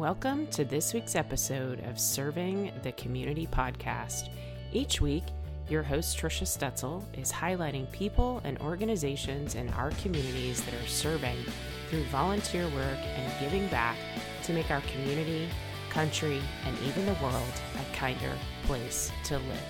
Welcome to this week's episode of Serving the Community Podcast. Each week, your host Tricia Stutzel is highlighting people and organizations in our communities that are serving through volunteer work and giving back to make our community, country, and even the world a kinder place to live.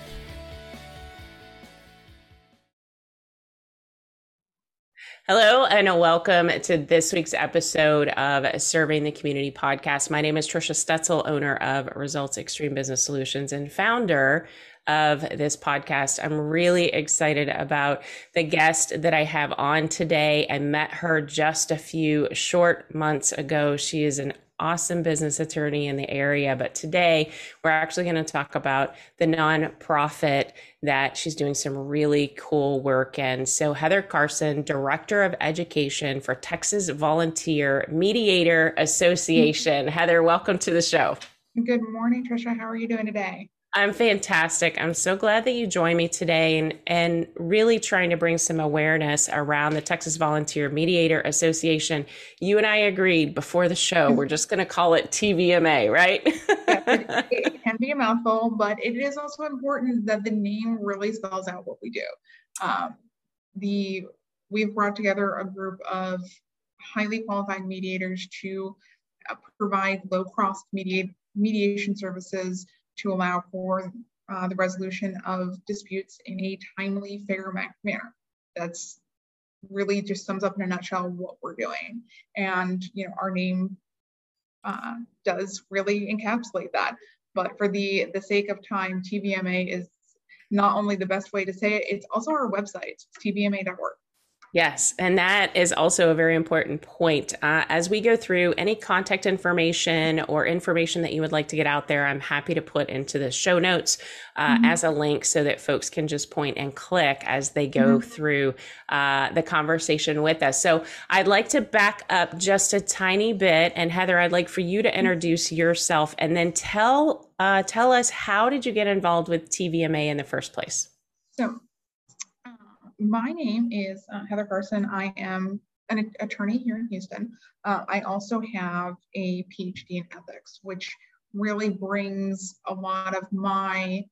Hello and welcome to this week's episode of Serving the Community Podcast. My name is Tricia Stutzel, owner of Results Extreme Business Solutions and founder of this podcast. I'm really excited about the guest that I have on today. I met her just a few short months ago. She is an awesome business attorney in the area, but today we're actually going to talk about the nonprofit that she's doing some really cool work in. So Heather Carson, Director of Education for Texas Volunteer Mediator Association. Heather, welcome to the show. Good morning, Tricia. How are you doing today? I'm fantastic. I'm so glad that you joined me today and really trying to bring some awareness around the Texas Volunteer Mediator Association. You and I agreed before the show, we're just going to call it TVMA, right? It can be a mouthful, but it is also important that the name really spells out what we do. We've brought together a group of highly qualified mediators to provide low-cost mediation services to allow for the resolution of disputes in a timely, fair manner. That's really just sums up in a nutshell what we're doing. And you know, our name does really encapsulate that. But for the sake of time, TVMA is not only the best way to say it, it's also our website, tvma.org. Yes, and that is also a very important point. As we go through any contact information or information that you would like to get out there, I'm happy to put into the show notes as a link so that folks can just point and click as they go through the conversation with us. So I'd like to back up just a tiny bit. And Heather, I'd like for you to introduce yourself and then tell us, how did you get involved with TVMA in the first place? So my name is Heather Carson. I am an attorney here in Houston. I also have a PhD in ethics, which really brings a lot of my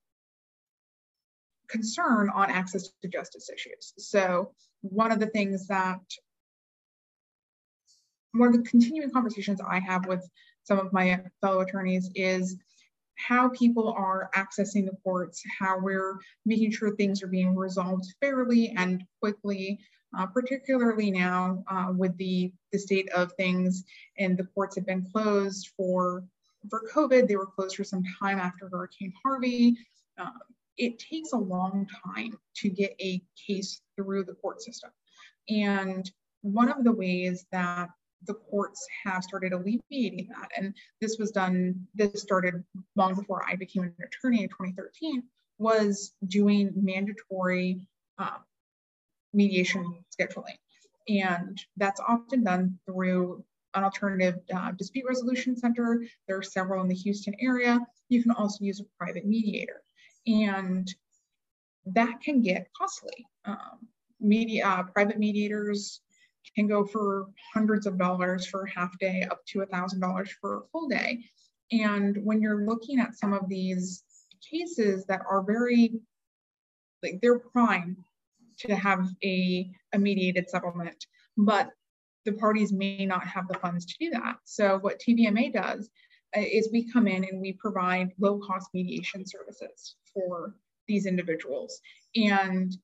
concern on access to justice issues. So one of the continuing conversations I have with some of my fellow attorneys is how people are accessing the courts, how we're making sure things are being resolved fairly and quickly, particularly now with the state of things. And the courts have been closed for COVID. They were closed for some time after Hurricane Harvey. It takes a long time to get a case through the court system. And one of the ways that the courts have started alleviating that, and this started long before I became an attorney in 2013, was doing mandatory mediation scheduling. And that's often done through an alternative dispute resolution center. There are several in the Houston area. You can also use a private mediator, and that can get costly. Private mediators can go for hundreds of dollars for a half day, up to $1,000 for a full day. And when you're looking at some of these cases that are they're prime to have a mediated settlement, but the parties may not have the funds to do that. So what TVMA does is we come in and we provide low-cost mediation services for these individuals. And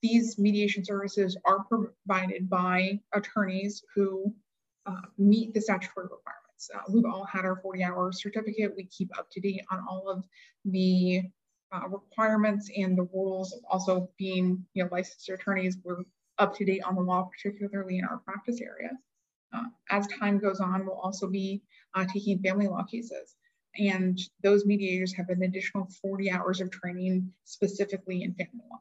these mediation services are provided by attorneys who meet the statutory requirements. We've all had our 40-hour certificate. We keep up to date on all of the requirements and the rules. Also, being licensed attorneys, we're up to date on the law, particularly in our practice area. As time goes on, we'll also be taking family law cases. And those mediators have an additional 40 hours of training specifically in family law.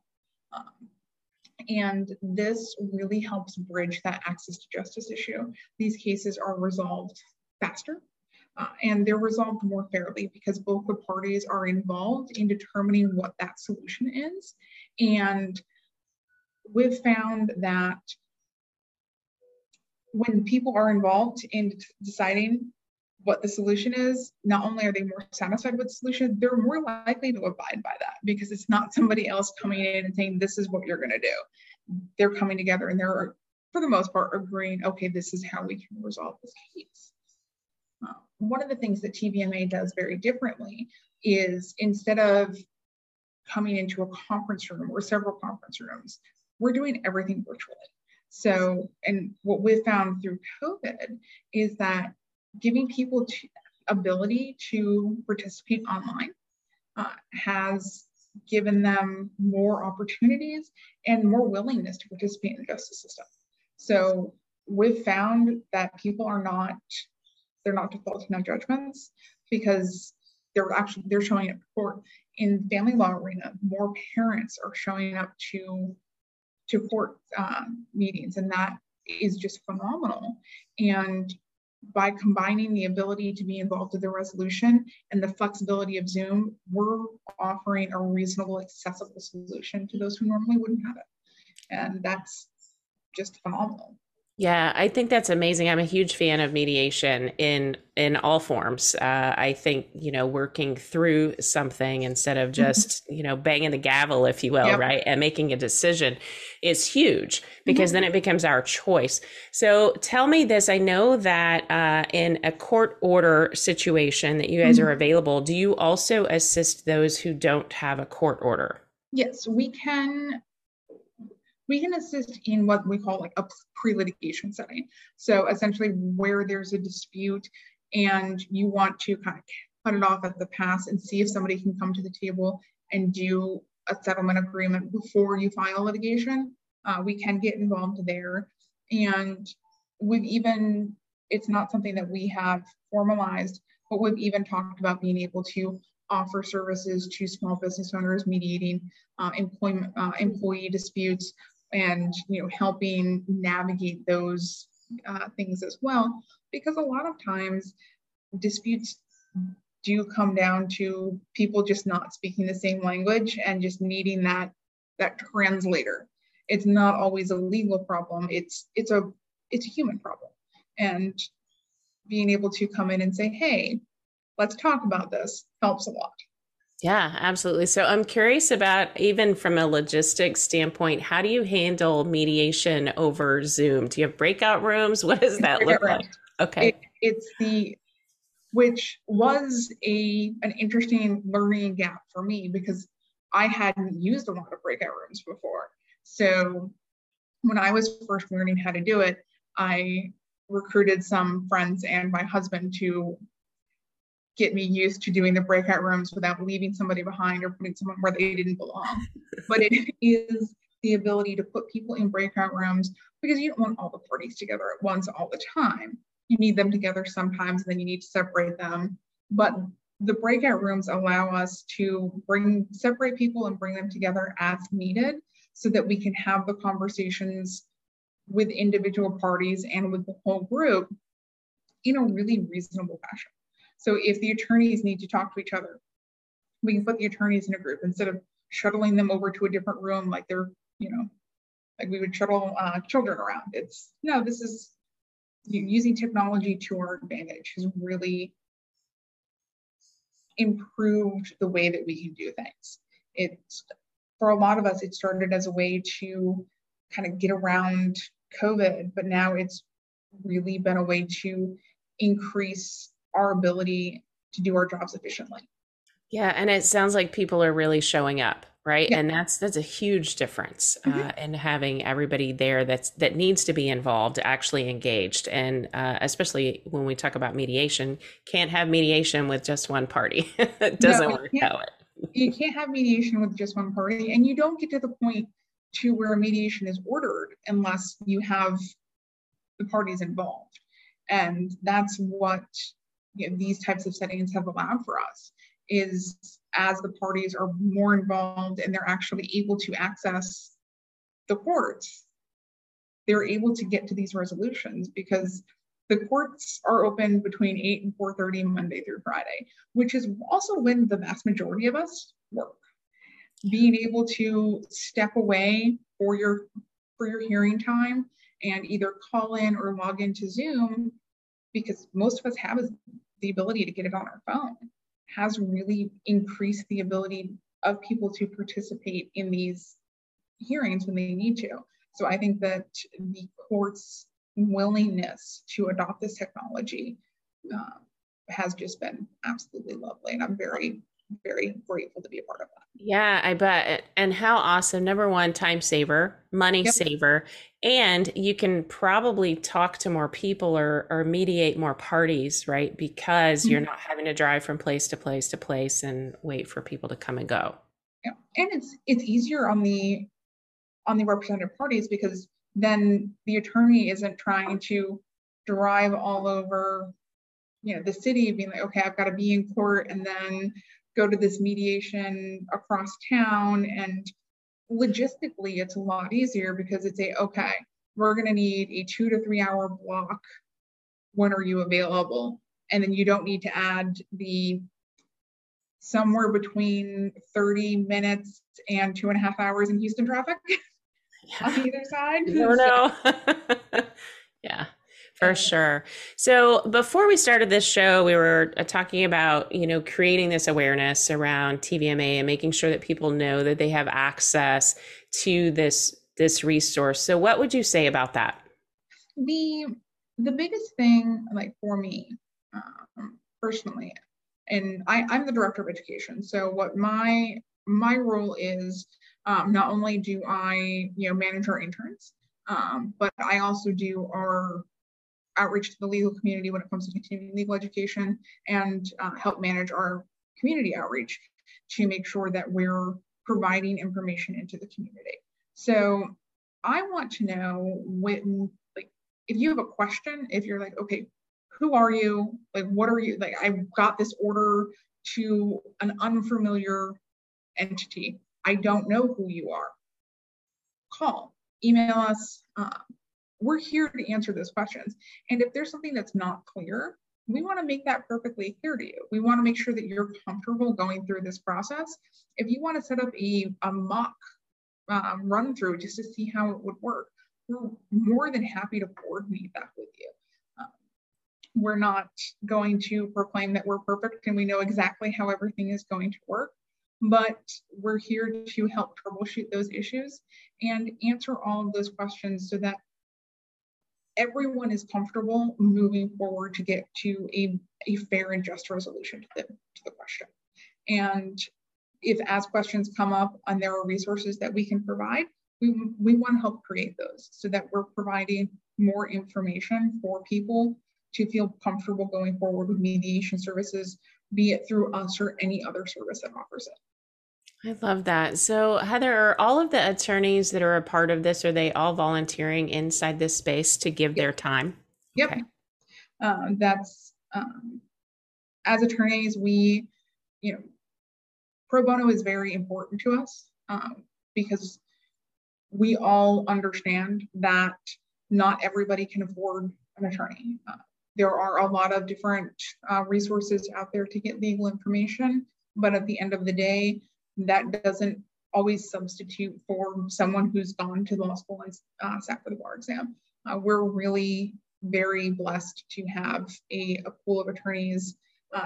And this really helps bridge that access to justice issue. These cases are resolved faster and they're resolved more fairly because both the parties are involved in determining what that solution is. And we've found that when people are involved in deciding what the solution is, not only are they more satisfied with the solution, they're more likely to abide by that, because it's not somebody else coming in and saying, this is what you're going to do. They're coming together and they're, for the most part, agreeing, okay, this is how we can resolve this case. One of the things that TVMA does very differently is, instead of coming into a conference room or several conference rooms, we're doing everything virtually. So, and what we've found through COVID is that giving people the ability to participate online has given them more opportunities and more willingness to participate in the justice system. So we've found that people are not, they're not defaulting on judgments, because they're showing up for, in family law arena, more parents are showing up to court meetings, and that is just phenomenal. And by combining the ability to be involved in the resolution and the flexibility of Zoom, we're offering a reasonable, accessible solution to those who normally wouldn't have it. And that's just phenomenal. Yeah, I think that's amazing. I'm a huge fan of mediation in all forms. I think, working through something instead of just, banging the gavel, if you will, yep. Right? And making a decision is huge, because then it becomes our choice. So tell me this, I know that in a court order situation that you guys are available, do you also assist those who don't have a court order? Yes, we can. We can assist in what we call like a pre-litigation setting. So essentially where there's a dispute and you want to kind of cut it off at the pass and see if somebody can come to the table and do a settlement agreement before you file litigation, we can get involved there. And we've even, it's not something that we have formalized, but we've even talked about being able to offer services to small business owners mediating employee disputes, and helping navigate those things as well, because a lot of times disputes do come down to people just not speaking the same language and just needing that translator. It's not always a legal problem, it's a human problem. And being able to come in and say, hey, let's talk about this, helps a lot. Yeah, absolutely. So I'm curious about, even from a logistics standpoint, how do you handle mediation over Zoom? Do you have breakout rooms? What does that look like? Okay. Which was an interesting learning gap for me, because I hadn't used a lot of breakout rooms before. So when I was first learning how to do it, I recruited some friends and my husband to get me used to doing the breakout rooms without leaving somebody behind or putting someone where they didn't belong. But it is the ability to put people in breakout rooms, because you don't want all the parties together at once all the time. You need them together sometimes, and then you need to separate them. But the breakout rooms allow us to separate people and bring them together as needed, so that we can have the conversations with individual parties and with the whole group in a really reasonable fashion. So if the attorneys need to talk to each other, we can put the attorneys in a group instead of shuttling them over to a different room like they're, like we would shuttle children around. This is using technology to our advantage has really improved the way that we can do things. For a lot of us, it started as a way to kind of get around COVID, but now it's really been a way to increase our ability to do our jobs efficiently. Yeah. And it sounds like people are really showing up, right? Yeah. And that's a huge difference in having everybody there that needs to be involved, actually engaged. And especially when we talk about mediation, can't have mediation with just one party. It doesn't work that way. You can't have mediation with just one party. And you don't get to the point to where mediation is ordered unless you have the parties involved. And that's what these types of settings have allowed for us, is as the parties are more involved and they're actually able to access the courts, they're able to get to these resolutions, because the courts are open between 8 and 4:30 Monday through Friday, which is also when the vast majority of us work. Being able to step away for your hearing time and either call in or log into Zoom, because most of us have the ability to get it on our phone has really increased the ability of people to participate in these hearings when they need to. So I think that the court's willingness to adopt this technology has just been absolutely lovely. And I'm very, very grateful to be a part of that. Yeah, I bet. And how awesome. Number one, time saver, money saver, and you can probably talk to more people or mediate more parties, right? Because you're not having to drive from place to place to place and wait for people to come and go. Yeah. And it's easier on the representative parties, because then the attorney isn't trying to drive all over, you know, the city, being like, okay, I've got to be in court and then go to this mediation across town. And logistically, it's a lot easier because it's a, okay, we're going to need a 2 to 3 hour block. When are you available? And then you don't need to add the somewhere between 30 minutes and 2.5 hours in Houston traffic on either side. No. Yeah. For sure. So before we started this show, we were talking about, you know, creating this awareness around TVMA and making sure that people know that they have access to this resource. So what would you say about that? The biggest thing, like for me personally, and I'm the director of education. So what my role is, not only do I, you know, manage our interns, but I also do our outreach to the legal community when it comes to continuing legal education, and help manage our community outreach to make sure that we're providing information into the community. So I want to know when, like, if you have a question, if you're like, okay, who are you? Like, what are you? Like, I got this order to an unfamiliar entity. I don't know who you are. Call, email us. We're here to answer those questions. And if there's something that's not clear, we want to make that perfectly clear to you. We want to make sure that you're comfortable going through this process. If you want to set up a mock run through just to see how it would work, we're more than happy to coordinate that with you. We're not going to proclaim that we're perfect and we know exactly how everything is going to work, but we're here to help troubleshoot those issues and answer all of those questions so that everyone is comfortable moving forward to get to a fair and just resolution to the question. And if as questions come up and there are resources that we can provide, we want to help create those so that we're providing more information for people to feel comfortable going forward with mediation services, be it through us or any other service that offers it. I love that. So Heather, are all of the attorneys that are a part of this, are they all volunteering inside this space to give their time? Yep. Okay. That's, as attorneys, we, you know, pro bono is very important to us because we all understand that not everybody can afford an attorney. There are a lot of different resources out there to get legal information, but at the end of the day, that doesn't always substitute for someone who's gone to law school and sat for the bar exam. We're really very blessed to have a pool of attorneys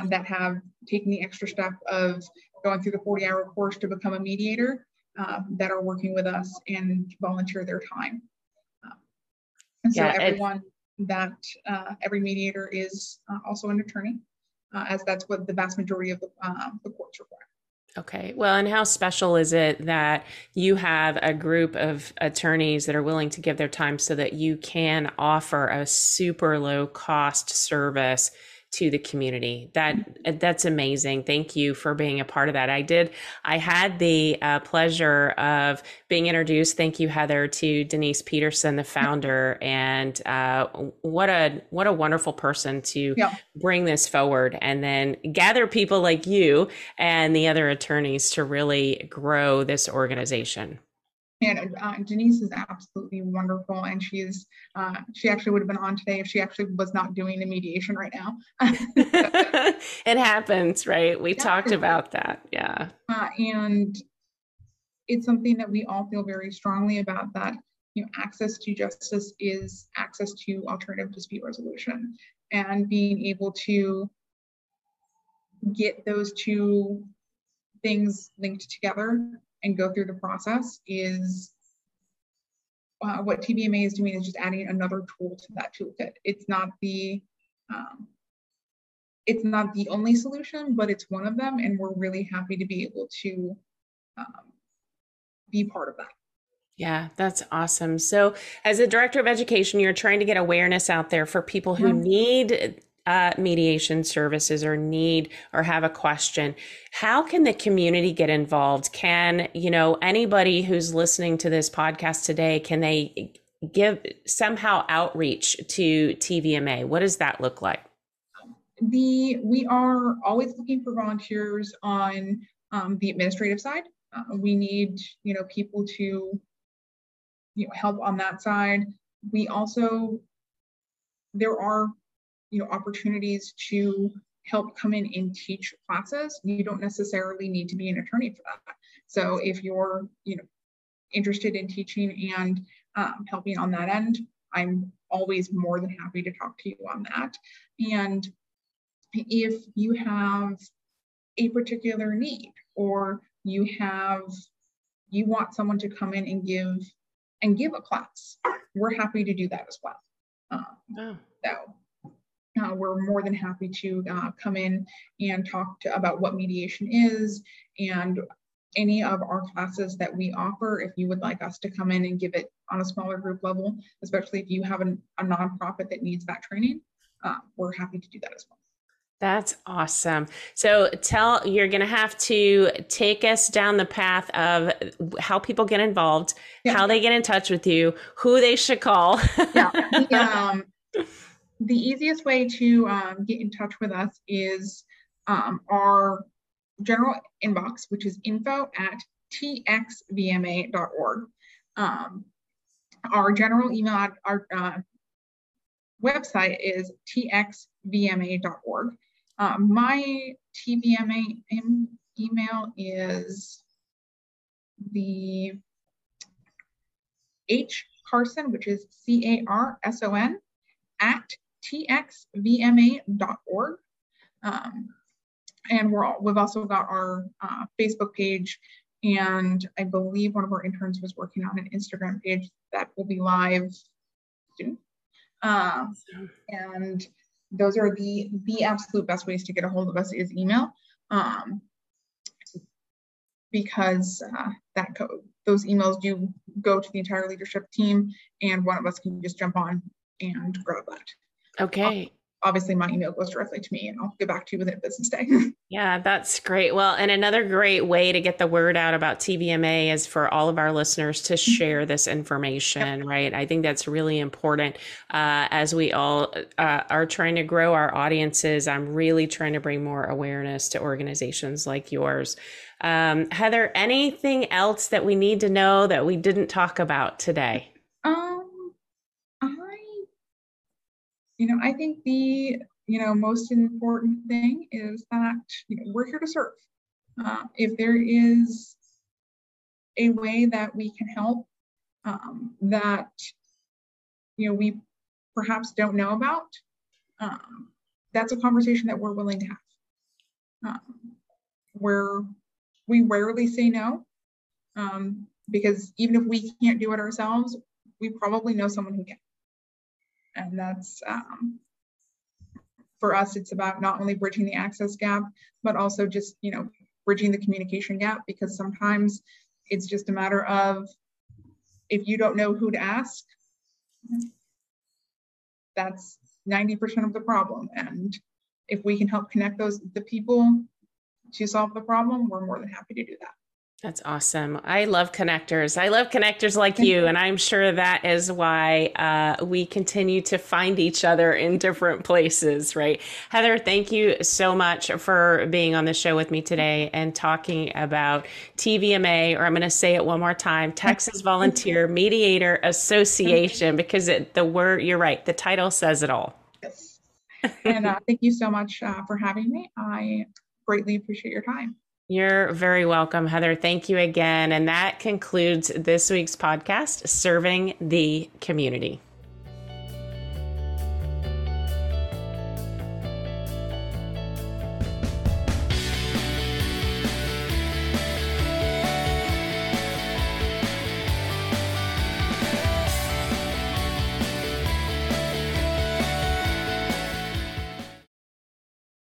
that have taken the extra step of going through the 40-hour course to become a mediator that are working with us and volunteer their time. And so every mediator is also an attorney, as that's what the vast majority of the courts require. Okay. Well, and how special is it that you have a group of attorneys that are willing to give their time so that you can offer a super low cost service to the community? That's amazing. Thank you for being a part of that. I had the pleasure of being introduced, thank you, Heather, to Denise Peterson, the founder, and what a wonderful person to bring this forward and then gather people like you and the other attorneys to really grow this organization. And Denise is absolutely wonderful, and she actually would have been on today if she actually was not doing the mediation right now. It happens, right? We talked about that, and it's something that we all feel very strongly about, that you know, access to justice is access to alternative dispute resolution, and being able to get those two things linked together and go through the process is what TVMA is doing is just adding another tool to that toolkit. It's not the only solution, but it's one of them, and we're really happy to be able to be part of that. Yeah, that's awesome. So as a director of education, you're trying to get awareness out there for people who need mediation services or need or have a question. How can the community get involved? Can, you know, anybody who's listening to this podcast today, can they give somehow outreach to TVMA? What does that look like? We are always looking for volunteers on the administrative side. We need, you know, people to, you know, help on that side. We also, there are, you know, opportunities to help come in and teach classes. You don't necessarily need to be an attorney for that. So if you're, you know, interested in teaching and helping on that end, I'm always more than happy to talk to you on that. And if you have a particular need, or you want someone to come in and give a class, we're happy to do that as well. So we're more than happy to come in and talk about what mediation is, and any of our classes that we offer, if you would like us to come in and give it on a smaller group level, especially if you have a nonprofit that needs that training, we're happy to do that as well. That's awesome. So you're going to have to take us down the path of how people get involved, how they get in touch with you, who they should call. The easiest way to get in touch with us is our general inbox, which is info@txvma.org. Our general email at our website is txvma.org. My TVMA email is the hcarson, which is CARSON, @txvma.org. And we've also got our Facebook page, and I believe one of our interns was working on an Instagram page that will be live soon. And those are the absolute best ways to get a hold of us is email, because those emails do go to the entire leadership team, and one of us can just jump on and grab that. Okay. Obviously, my email goes directly to me, and I'll get back to you within a business day. Yeah, that's great. Well, and another great way to get the word out about TVMA is for all of our listeners to share this information, right? I think that's really important as we all are trying to grow our audiences. I'm really trying to bring more awareness to organizations like yours. Heather, anything else that we need to know that we didn't talk about today? I think the most important thing is that we're here to serve. If there is a way that we can help that, we perhaps don't know about, that's a conversation that we're willing to have. We rarely say no, because even if we can't do it ourselves, we probably know someone who can. And that's, for us, it's about not only bridging the access gap, but also just, bridging the communication gap, because sometimes it's just a matter of, if you don't know who to ask, that's 90% of the problem. And if we can help connect the people to solve the problem, we're more than happy to do that. That's awesome. I love connectors. I love connectors like you. And I'm sure that is why we continue to find each other in different places, right? Heather, thank you so much for being on the show with me today and talking about TVMA, or I'm going to say it one more time, Texas Volunteer Mediator Association, because you're right, the title says it all. Yes. And thank you so much for having me. I greatly appreciate your time. You're very welcome, Heather. Thank you again. And that concludes this week's podcast, Serving the Community.